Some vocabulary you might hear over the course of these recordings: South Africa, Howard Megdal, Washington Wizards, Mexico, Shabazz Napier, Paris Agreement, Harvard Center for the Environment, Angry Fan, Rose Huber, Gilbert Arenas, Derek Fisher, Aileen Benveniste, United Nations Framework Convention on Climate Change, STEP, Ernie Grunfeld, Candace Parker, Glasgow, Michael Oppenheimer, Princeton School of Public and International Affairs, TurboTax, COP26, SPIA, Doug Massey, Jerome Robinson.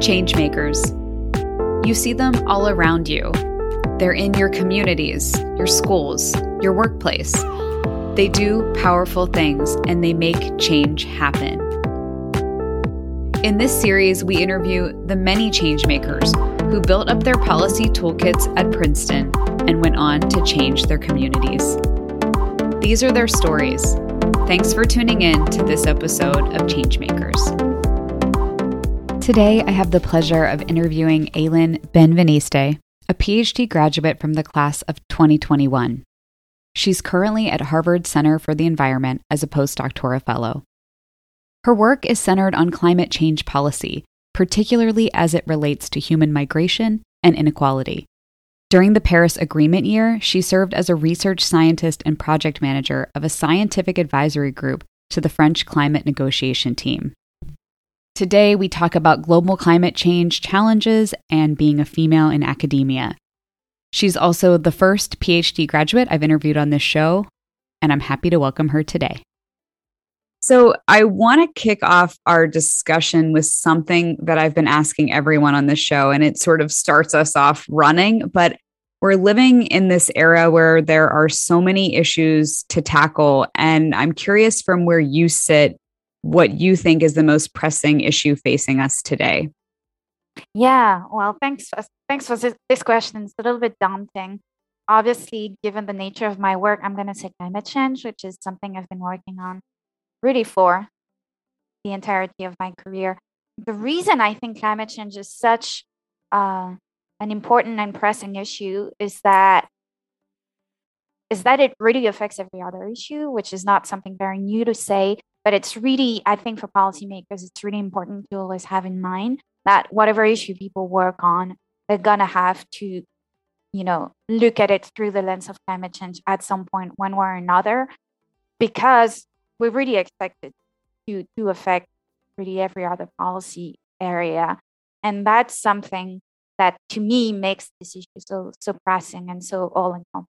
Changemakers. You see them all around you. They're in your communities, your schools, your workplace. They do powerful things and they make change happen. In this series, we interview the many changemakers who built up their policy toolkits at Princeton and went on to change their communities. These are their stories. Thanks for tuning in to this episode of Changemakers. Today, I have the pleasure of interviewing Aileen Benveniste, a PhD graduate from the class of 2021. She's currently at Harvard Center for the Environment as a postdoctoral fellow. Her work is centered on climate change policy, particularly as it relates to human migration and inequality. During the Paris Agreement year, she served as a research scientist and project manager of a scientific advisory group to the French climate negotiation team. Today, we talk about global climate change challenges and being a female in academia. She's also the first PhD graduate I've interviewed on this show, and I'm happy to welcome her today. So I want to kick off our discussion with something that I've been asking everyone on this show, and it sort of starts us off running, but we're living in this era where there are so many issues to tackle, and I'm curious from where you sit what you think is the most pressing issue facing us today. Yeah, well, thanks for this question. It's a little bit daunting. Obviously, given the nature of my work, I'm going to say climate change, which is something I've been working on really for the entirety of my career. The reason I think climate change is such an important and pressing issue is that it really affects every other issue, which is not something very new to say. But it's really, I think for policymakers, it's really important to always have in mind that whatever issue people work on, they're going to have to, look at it through the lens of climate change at some point, one way or another, because we really expect it to affect really every other policy area. And that's something that, to me, makes this issue so pressing and so all-encompassing.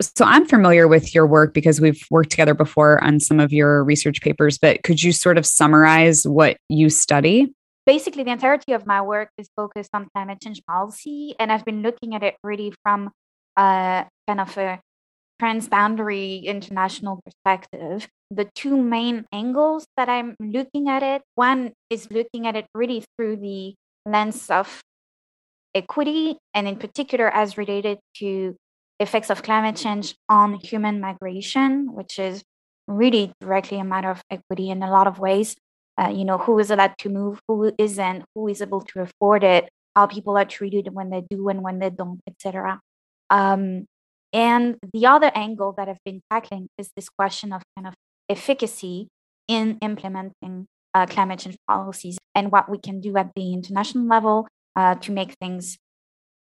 So I'm familiar with your work because we've worked together before on some of your research papers, but could you sort of summarize what you study? Basically, the entirety of my work is focused on climate change policy, and I've been looking at it really from kind of a transboundary international perspective. The two main angles that I'm looking at it, one is looking at it really through the lens of equity, and in particular as related to effects of climate change on human migration, which is really directly a matter of equity in a lot of ways. Who is allowed to move, who isn't, who is able to afford it, how people are treated when they do and when they don't, etc. And the other angle that I've been tackling is this question of kind of efficacy in implementing climate change policies and what we can do at the international level to make things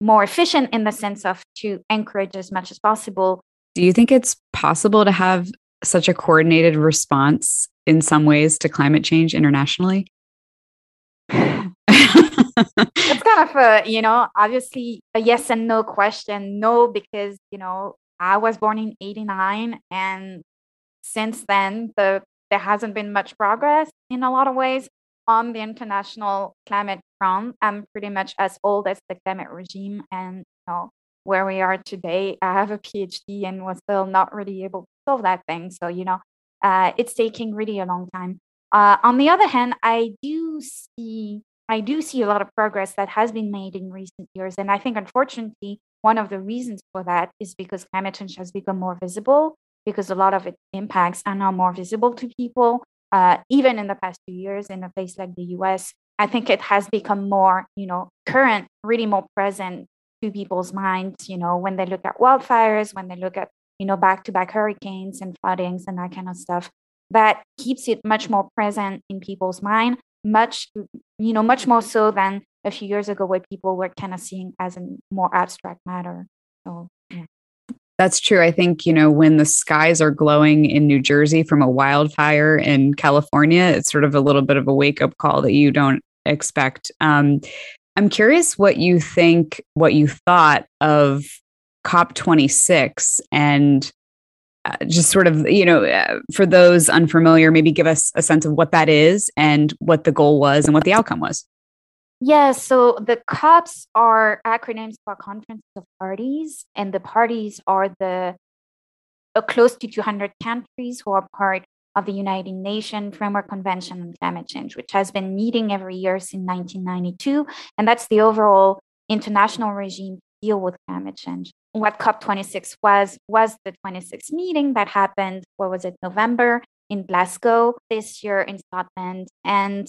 more efficient in the sense of to encourage as much as possible. Do you think it's possible to have such a coordinated response in some ways to climate change internationally? It's kind of a, obviously a yes and no question. No, because, I was born in 1989, and since then, there hasn't been much progress in a lot of ways on the international climate front. I'm pretty much as old as the climate regime and where we are today. I have a PhD and was still not really able to solve that thing. So, it's taking really a long time. On the other hand, I do see a lot of progress that has been made in recent years. And I think, unfortunately, one of the reasons for that is because climate change has become more visible, because a lot of its impacts are now more visible to people. Even in the past 2 years, in a place like the US, I think it has become more, current, really more present to people's minds, when they look at wildfires, when they look at, back-to-back hurricanes and floodings and that kind of stuff. That keeps it much more present in people's mind, much more so than a few years ago, where people were kind of seeing as a more abstract matter. So, yeah. That's true. I think, when the skies are glowing in New Jersey from a wildfire in California, it's sort of a little bit of a wake-up call that you don't expect. I'm curious what you thought of COP26 and just sort of, for those unfamiliar, maybe give us a sense of what that is and what the goal was and what the outcome was. Yes, so the COPs are acronyms for Conference of Parties, and the parties are the close to 200 countries who are part of the United Nations Framework Convention on Climate Change, which has been meeting every year since 1992. And that's the overall international regime to deal with climate change. What COP26 was the 26th meeting that happened, November in Glasgow this year in Scotland. And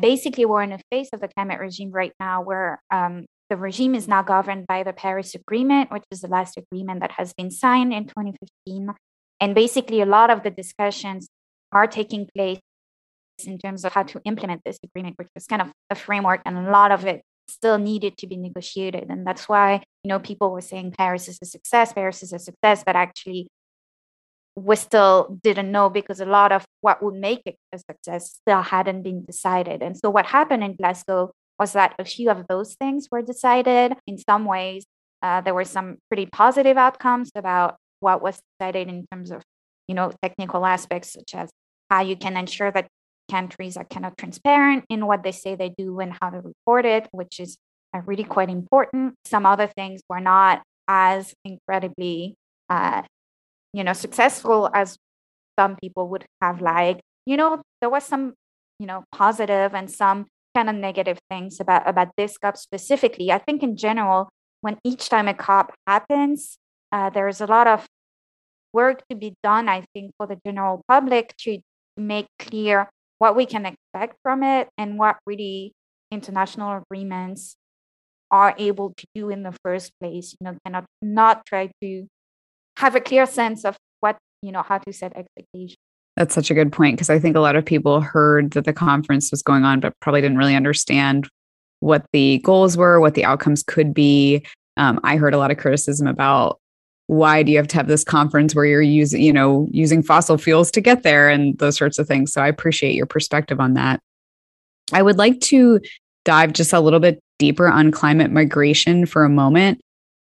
basically, we're in a phase of the climate regime right now where the regime is now governed by the Paris Agreement, which is the last agreement that has been signed in 2015. And basically, a lot of the discussions are taking place in terms of how to implement this agreement, which is kind of a framework, and a lot of it still needed to be negotiated. And that's why, you know, people were saying Paris is a success, but actually we still didn't know, because a lot of what would make it a success still hadn't been decided. And so what happened in Glasgow was that a few of those things were decided. In some ways, there were some pretty positive outcomes about what was decided in terms of, you know, technical aspects, such as how you can ensure that countries are kind of transparent in what they say they do and how they report it, which is really quite important. Some other things were not as incredibly, successful as some people would have liked. You know, there was some, positive and some kind of negative things about this COP specifically. I think in general, when each time a COP happens, there is a lot of work to be done, I think, for the general public to make clear what we can expect from it and what really international agreements are able to do in the first place. You know, cannot not try to have a clear sense of what, how to set expectations. That's such a good point, because I think a lot of people heard that the conference was going on, but probably didn't really understand what the goals were, what the outcomes could be. I heard a lot of criticism about, why do you have to have this conference where you're using fossil fuels to get there and those sorts of things? So I appreciate your perspective on that. I would like to dive just a little bit deeper on climate migration for a moment.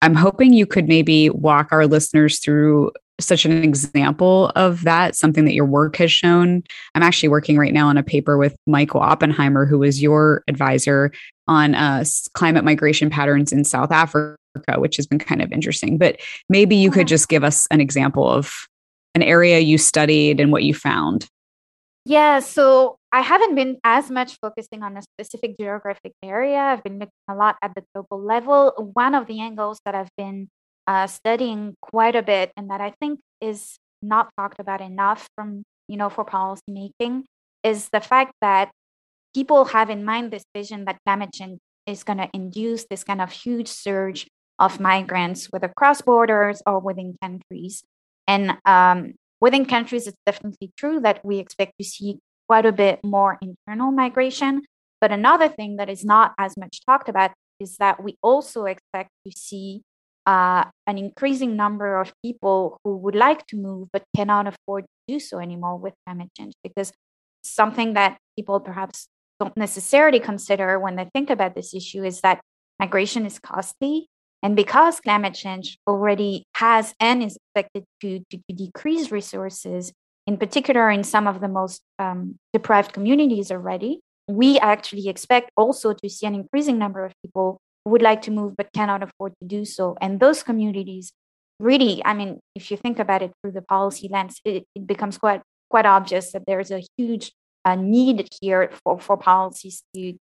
I'm hoping you could maybe walk our listeners through such an example of that, something that your work has shown. I'm actually working right now on a paper with Michael Oppenheimer, who was your advisor, on climate migration patterns in South Africa, which has been kind of interesting. But maybe you could just give us an example of an area you studied and what you found. Yeah, so I haven't been as much focusing on a specific geographic area. I've been looking a lot at the global level. One of the angles that I've been studying quite a bit, and that I think is not talked about enough for policymaking, is the fact that people have in mind this vision that climate change is going to induce this kind of huge surge of migrants, whether cross borders or within countries. And within countries, it's definitely true that we expect to see quite a bit more internal migration. But another thing that is not as much talked about is that we also expect to see an increasing number of people who would like to move but cannot afford to do so anymore with climate change, because something that people perhaps don't necessarily consider when they think about this issue is that migration is costly. And because climate change already has and is expected to decrease resources, in particular in some of the most deprived communities already, we actually expect also to see an increasing number of people who would like to move but cannot afford to do so. And those communities really, if you think about it through the policy lens, it becomes quite obvious that there is a huge need here for policies to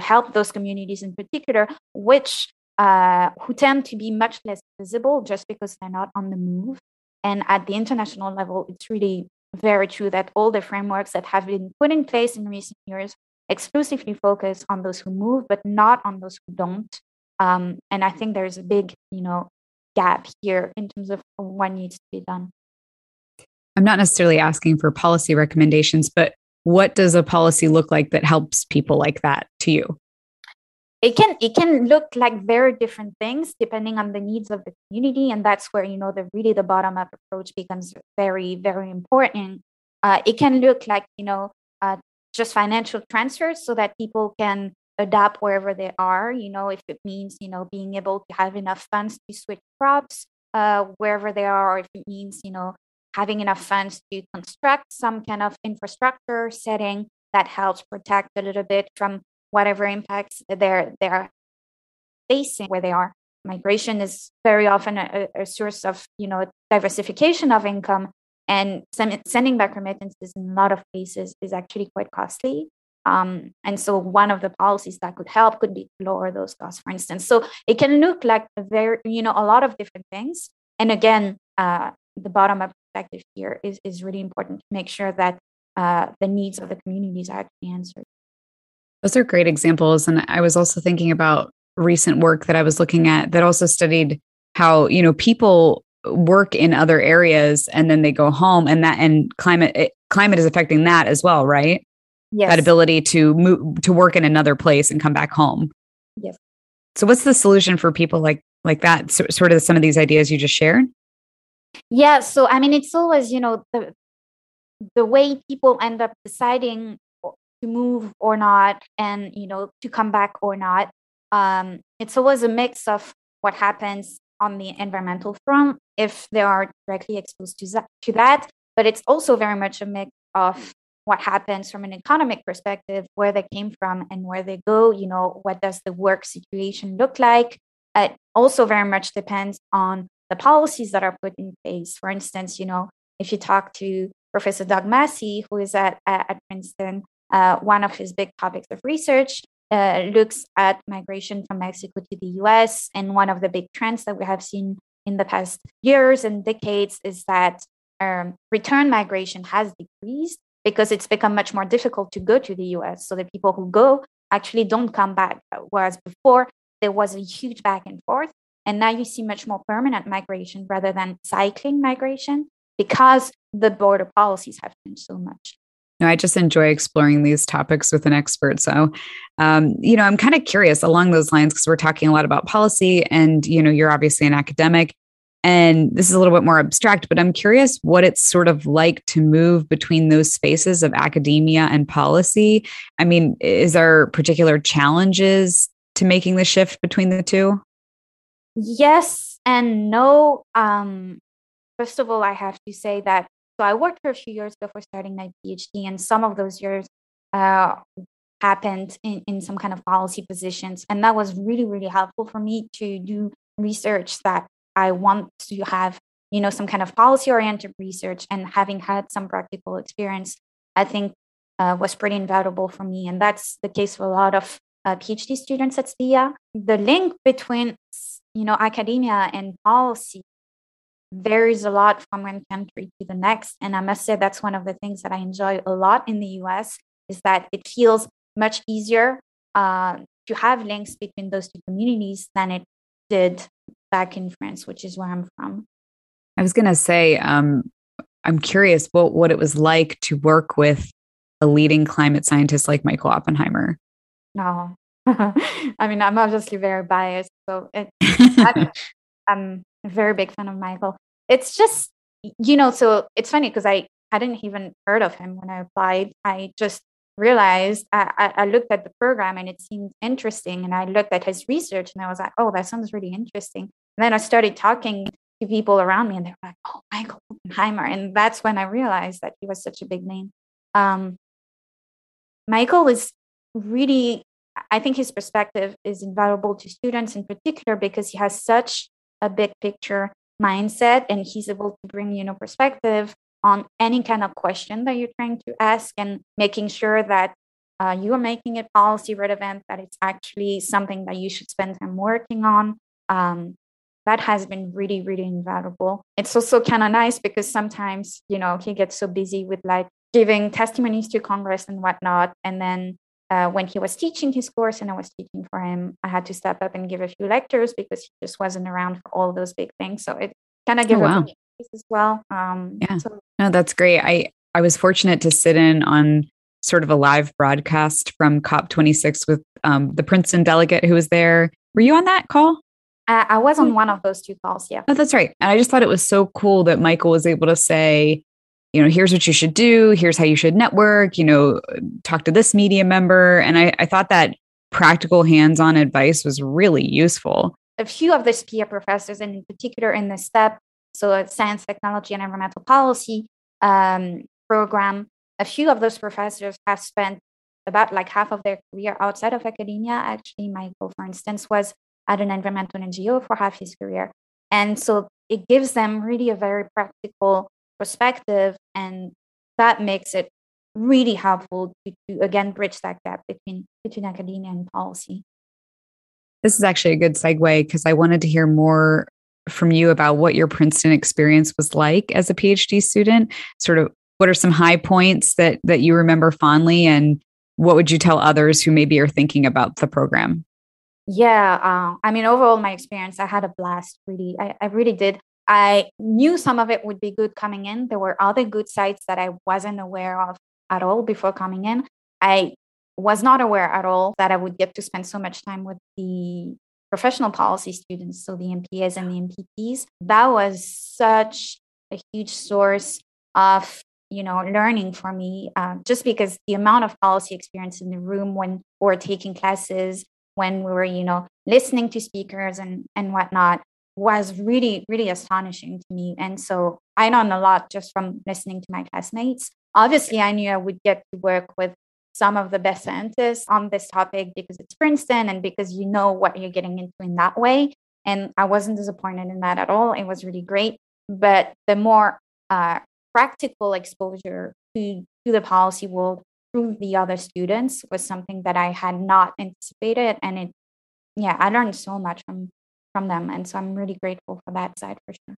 help those communities in particular, which who tend to be much less visible just because they're not on the move. And at the international level, it's really very true that all the frameworks that have been put in place in recent years exclusively focus on those who move, but not on those who don't. And I think there's a big, gap here in terms of what needs to be done. I'm not necessarily asking for policy recommendations, but what does a policy look like that helps people like that to you? It can look like very different things depending on the needs of the community. And that's where, the bottom-up approach becomes very, very important. It can look like, just financial transfers so that people can adapt wherever they are. If it means, being able to have enough funds to switch crops wherever they are, or if it means, having enough funds to construct some kind of infrastructure setting that helps protect a little bit from whatever impacts they're facing where they are. Migration is very often a source of, diversification of income, and sending back remittances in a lot of cases is actually quite costly. And so one of the policies that could help could be to lower those costs, for instance. So it can look like a lot of different things. And again, the bottom-up perspective here is really important to make sure that the needs of the communities are actually answered. Those are great examples. And I was also thinking about recent work that I was looking at that also studied how, people work in other areas and then they go home and climate is affecting that as well, right? Yes. That ability to move to work in another place and come back home. Yes. So what's the solution for people like that? So, sort of some of these ideas you just shared? Yeah. So, it's always, the way people end up deciding to move or not, and, to come back or not. It's always a mix of what happens on the environmental front if they are directly exposed to that. But it's also very much a mix of what happens from an economic perspective, where they came from and where they go, what does the work situation look like? It also very much depends on the policies that are put in place. For instance, if you talk to Professor Doug Massey, who is at Princeton, one of his big topics of research looks at migration from Mexico to the US. And one of the big trends that we have seen in the past years and decades is that return migration has decreased, because it's become much more difficult to go to the US. So the people who go actually don't come back, whereas before there was a huge back and forth. And now you see much more permanent migration rather than cycling migration, because the border policies have changed so much. No, I just enjoy exploring these topics with an expert. So, I'm kind of curious along those lines, because we're talking a lot about policy and, you're obviously an academic. And this is a little bit more abstract, but I'm curious what it's sort of like to move between those spaces of academia and policy. Is there particular challenges to making the shift between the two? Yes and no. First of all, I have to say that, so I worked for a few years before starting my PhD, and some of those years happened in some kind of policy positions. And that was really, really helpful for me to do research that I want to have, some kind of policy-oriented research, and having had some practical experience, I think was pretty invaluable for me. And that's the case for a lot of PhD students at SPIA. The link between, academia and policy varies a lot from one country to the next. And I must say that's one of the things that I enjoy a lot in the US, is that it feels much easier to have links between those two communities than it did back in France, which is where I'm from. I was going to say, I'm curious what it was like to work with a leading climate scientist like Michael Oppenheimer. No, I'm obviously very biased. So I'm a very big fan of Michael. It's just, so it's funny because I hadn't even heard of him when I applied. I just realized I looked at the program and it seemed interesting. And I looked at his research and I was like, oh, that sounds really interesting. And then I started talking to people around me and they were like, oh, Michael Oppenheimer. And that's when I realized that he was such a big name. Michael is really, I think his perspective is invaluable to students in particular, because he has such a big picture mindset and he's able to bring, perspective on any kind of question that you're trying to ask, and making sure that you are making it policy relevant, that it's actually something that you should spend time working on. That has been really, really invaluable. It's also kind of nice because sometimes, he gets so busy with like giving testimonies to Congress and whatnot. And then when he was teaching his course and I was teaching for him, I had to step up and give a few lectures because he just wasn't around for all those big things. So it kind of gave as well. Yeah. So. No, that's great. I was fortunate to sit in on sort of a live broadcast from COP26 with the Princeton delegate who was there. Were you on that call? I was on one of those two calls. Yeah. Oh, that's right. And I just thought it was so cool that Michael was able to say, here's what you should do. Here's how you should network, talk to this media member. And I thought that practical hands-on advice was really useful. A few of the SPIA professors, and in particular in the STEP, so Science, Technology, and Environmental Policy program, a few of those professors have spent about like half of their career outside of academia. Actually, Michael, for instance, was at an environmental NGO for half his career. And so it gives them really a very practical perspective. And that makes it really helpful to again, bridge that gap between academia and policy. This is actually a good segue because I wanted to hear more from you about what your Princeton experience was like as a PhD student. Sort of what are some high points that you remember fondly, and what would you tell others who maybe are thinking about the program? Yeah. I mean, overall, my experience, I had a blast, really. I really did. I knew some of it would be good coming in. There were other good sites that I wasn't aware of at all before coming in. I was not aware at all that I would get to spend so much time with the professional policy students, so the MPAs and the MPPs. That was such a huge source of, learning for me, just because the amount of policy experience in the room when we were taking classes, when we were, listening to speakers and whatnot, was really, really astonishing to me. And so I learned a lot just from listening to my classmates. Obviously, I knew I would get to work with some of the best scientists on this topic because it's Princeton and because you know what you're getting into in that way. And I wasn't disappointed in that at all. It was really great. But the more practical exposure to the policy world through the other students was something that I had not anticipated. And I learned so much from them. And so I'm really grateful for that side for sure.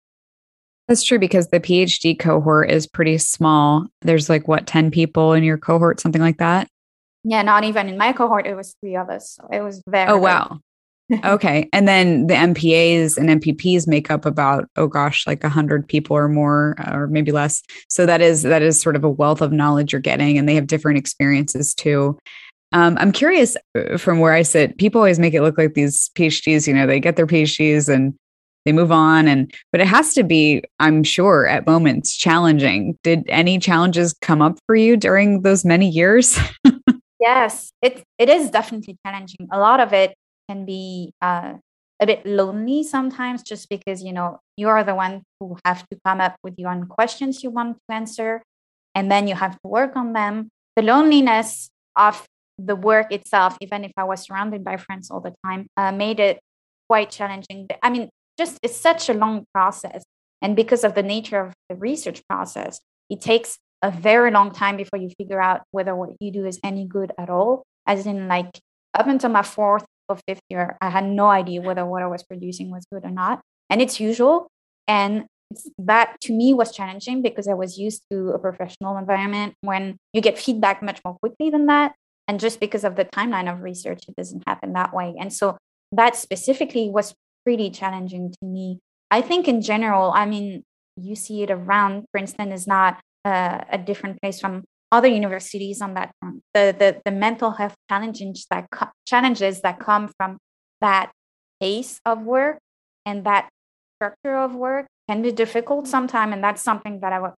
That's true because the PhD cohort is pretty small. There's 10 people in your cohort, something like that? Yeah, not even in my cohort. It was 3 of us. So it was very... Oh, wow. Okay. And then the MPAs and MPPs make up about, 100 people or more, or maybe less. So that is sort of a wealth of knowledge you're getting, and they have different experiences too. I'm curious, from where I sit, people always make it look like these PhDs, they get their PhDs and they move on, but it has to be, I'm sure, at moments challenging. Did any challenges come up for you during those many years? Yes, it is definitely challenging. A lot of it can be a bit lonely sometimes, just because you are the one who have to come up with your own questions you want to answer, and then you have to work on them. The loneliness of the work itself, even if I was surrounded by friends all the time, made it quite challenging. I mean, just it's such a long process. And because of the nature of the research process, it takes a very long time before you figure out whether what you do is any good at all. As in, up until my 4th or 5th year, I had no idea whether what I was producing was good or not. And it's usual. And that to me was challenging because I was used to a professional environment when you get feedback much more quickly than that. And just because of the timeline of research, it doesn't happen that way. And so that specifically was pretty challenging to me. I think in general, you see it around. Princeton is not a different place from other universities on that front. The mental health challenges that come from that pace of work and that structure of work can be difficult sometimes. And that's something that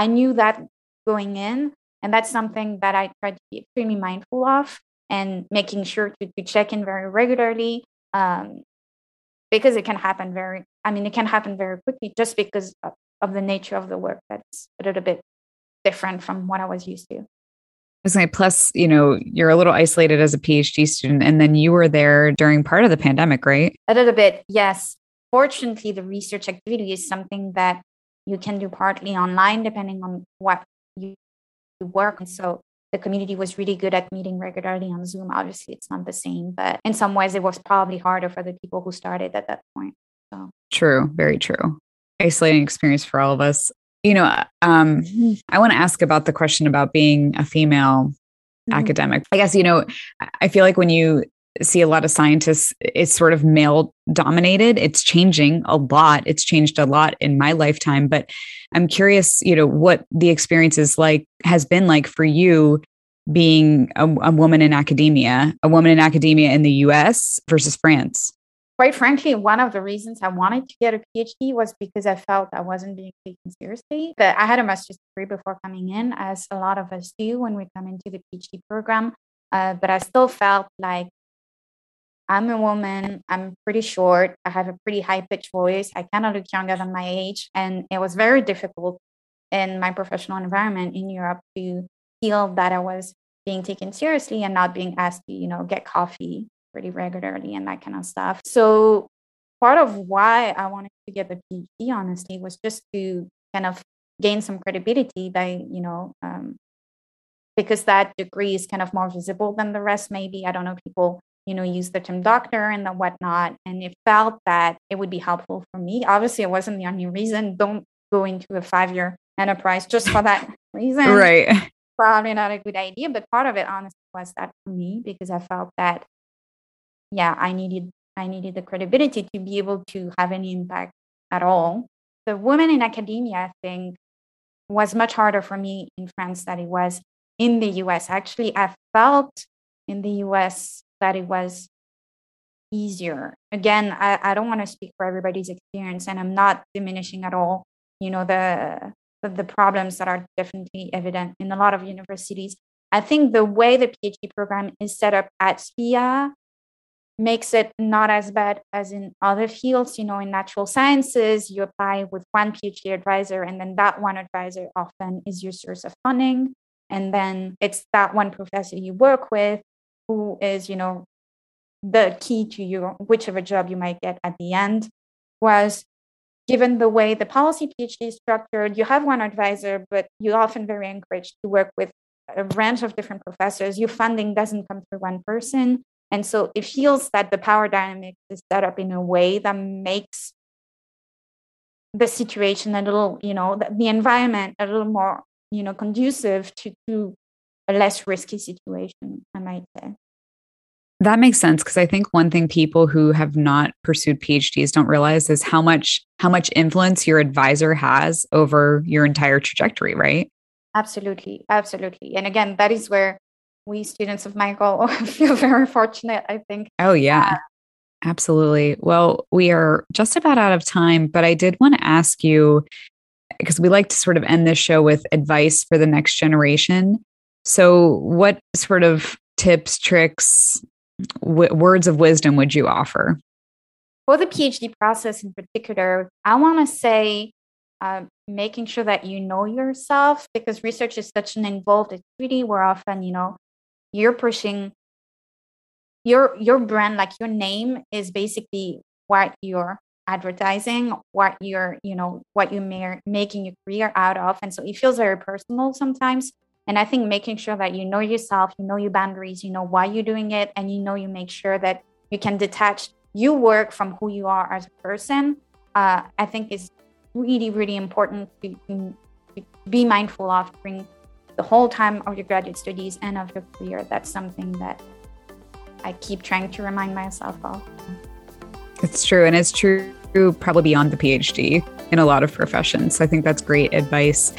I knew that going in. And that's something that I tried to be extremely mindful of and making sure to check in very regularly. Because it can happen very quickly just because of the nature of the work that's a little bit different from what I was used to. Plus, you're a little isolated as a PhD student, and then you were there during part of the pandemic, right? A little bit, yes. Fortunately, the research activity is something that you can do partly online, depending on what you work. And so the community was really good at meeting regularly on Zoom. Obviously, it's not the same, but in some ways, it was probably harder for the people who started at that point. So. True. Very true. Isolating experience for all of us. I want to ask about the question about being a female academic. I guess, I feel like when you see a lot of scientists, it's sort of male dominated. It's changing a lot. It's changed a lot in my lifetime, but I'm curious, what the experience has been for you being a woman in academia, in the US versus France. Quite frankly, one of the reasons I wanted to get a PhD was because I felt I wasn't being taken seriously. But I had a master's degree before coming in, as a lot of us do when we come into the PhD program. But I still felt like, I'm a woman, I'm pretty short, I have a pretty high-pitched voice, I kind of look younger than my age, and it was very difficult in my professional environment in Europe to feel that I was being taken seriously and not being asked to, you know, get coffee pretty regularly and that kind of stuff. So part of why I wanted to get the PhD, honestly, was just to kind of gain some credibility by, you know, because that degree is kind of more visible than the rest, maybe. I don't know, people, you know, use the term doctor and the whatnot. And it felt that it would be helpful for me. Obviously, it wasn't the only reason. Don't go into a 5-year enterprise just for that reason. Right. Probably not a good idea. But part of it, honestly, was that for me, because I felt that, yeah, I needed the credibility to be able to have any impact at all. The women in academia, I think, was much harder for me in France than it was in the US. Actually, I felt in the US that it was easier. Again, I don't want to speak for everybody's experience, and I'm not diminishing at all, you know, the problems that are definitely evident in a lot of universities. I think the way the PhD program is set up at SPIA makes it not as bad as in other fields. You know, in natural sciences, you apply with one PhD advisor, and then that one advisor often is your source of funding. And then it's that one professor you work with who is, you know, the key to your whichever job you might get at the end. Whereas given the way the policy PhD is structured, you have one advisor, but you're often very encouraged to work with a range of different professors. Your funding doesn't come through one person. And so it feels that the power dynamic is set up in a way that makes the situation a little, you know, the environment a little more, you know, conducive to a less risky situation, I might say. That makes sense, because I think one thing people who have not pursued PhDs don't realize is how much influence your advisor has over your entire trajectory, right? Absolutely, absolutely. And again, that is where we students of Michael feel very fortunate, I think. Oh, yeah, absolutely. Well, we are just about out of time, but I did want to ask you, because we like to sort of end this show with advice for the next generation. So what sort of tips, tricks, words of wisdom would you offer? For the PhD process in particular, I want to say, making sure that you know yourself, because research is such an involved activity where often, you know, you're pushing your brand, like your name is basically what you're advertising, what you're, you know, what you're making your career out of. And so it feels very personal sometimes. And I think making sure that you know yourself, you know your boundaries, you know why you're doing it, and you know, you make sure that you can detach your work from who you are as a person, I think is really, really important to be mindful of during the whole time of your graduate studies and of your career. That's something that I keep trying to remind myself of. It's true. And it's true probably beyond the PhD in a lot of professions. So I think that's great advice.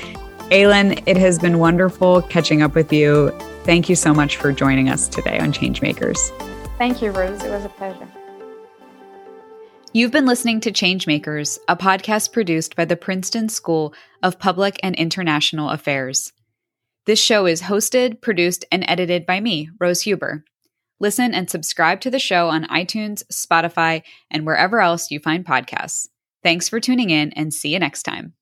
Aileen, it has been wonderful catching up with you. Thank you so much for joining us today on Changemakers. Thank you, Rose. It was a pleasure. You've been listening to Changemakers, a podcast produced by the Princeton School of Public and International Affairs. This show is hosted, produced, and edited by me, Rose Huber. Listen and subscribe to the show on iTunes, Spotify, and wherever else you find podcasts. Thanks for tuning in, and see you next time.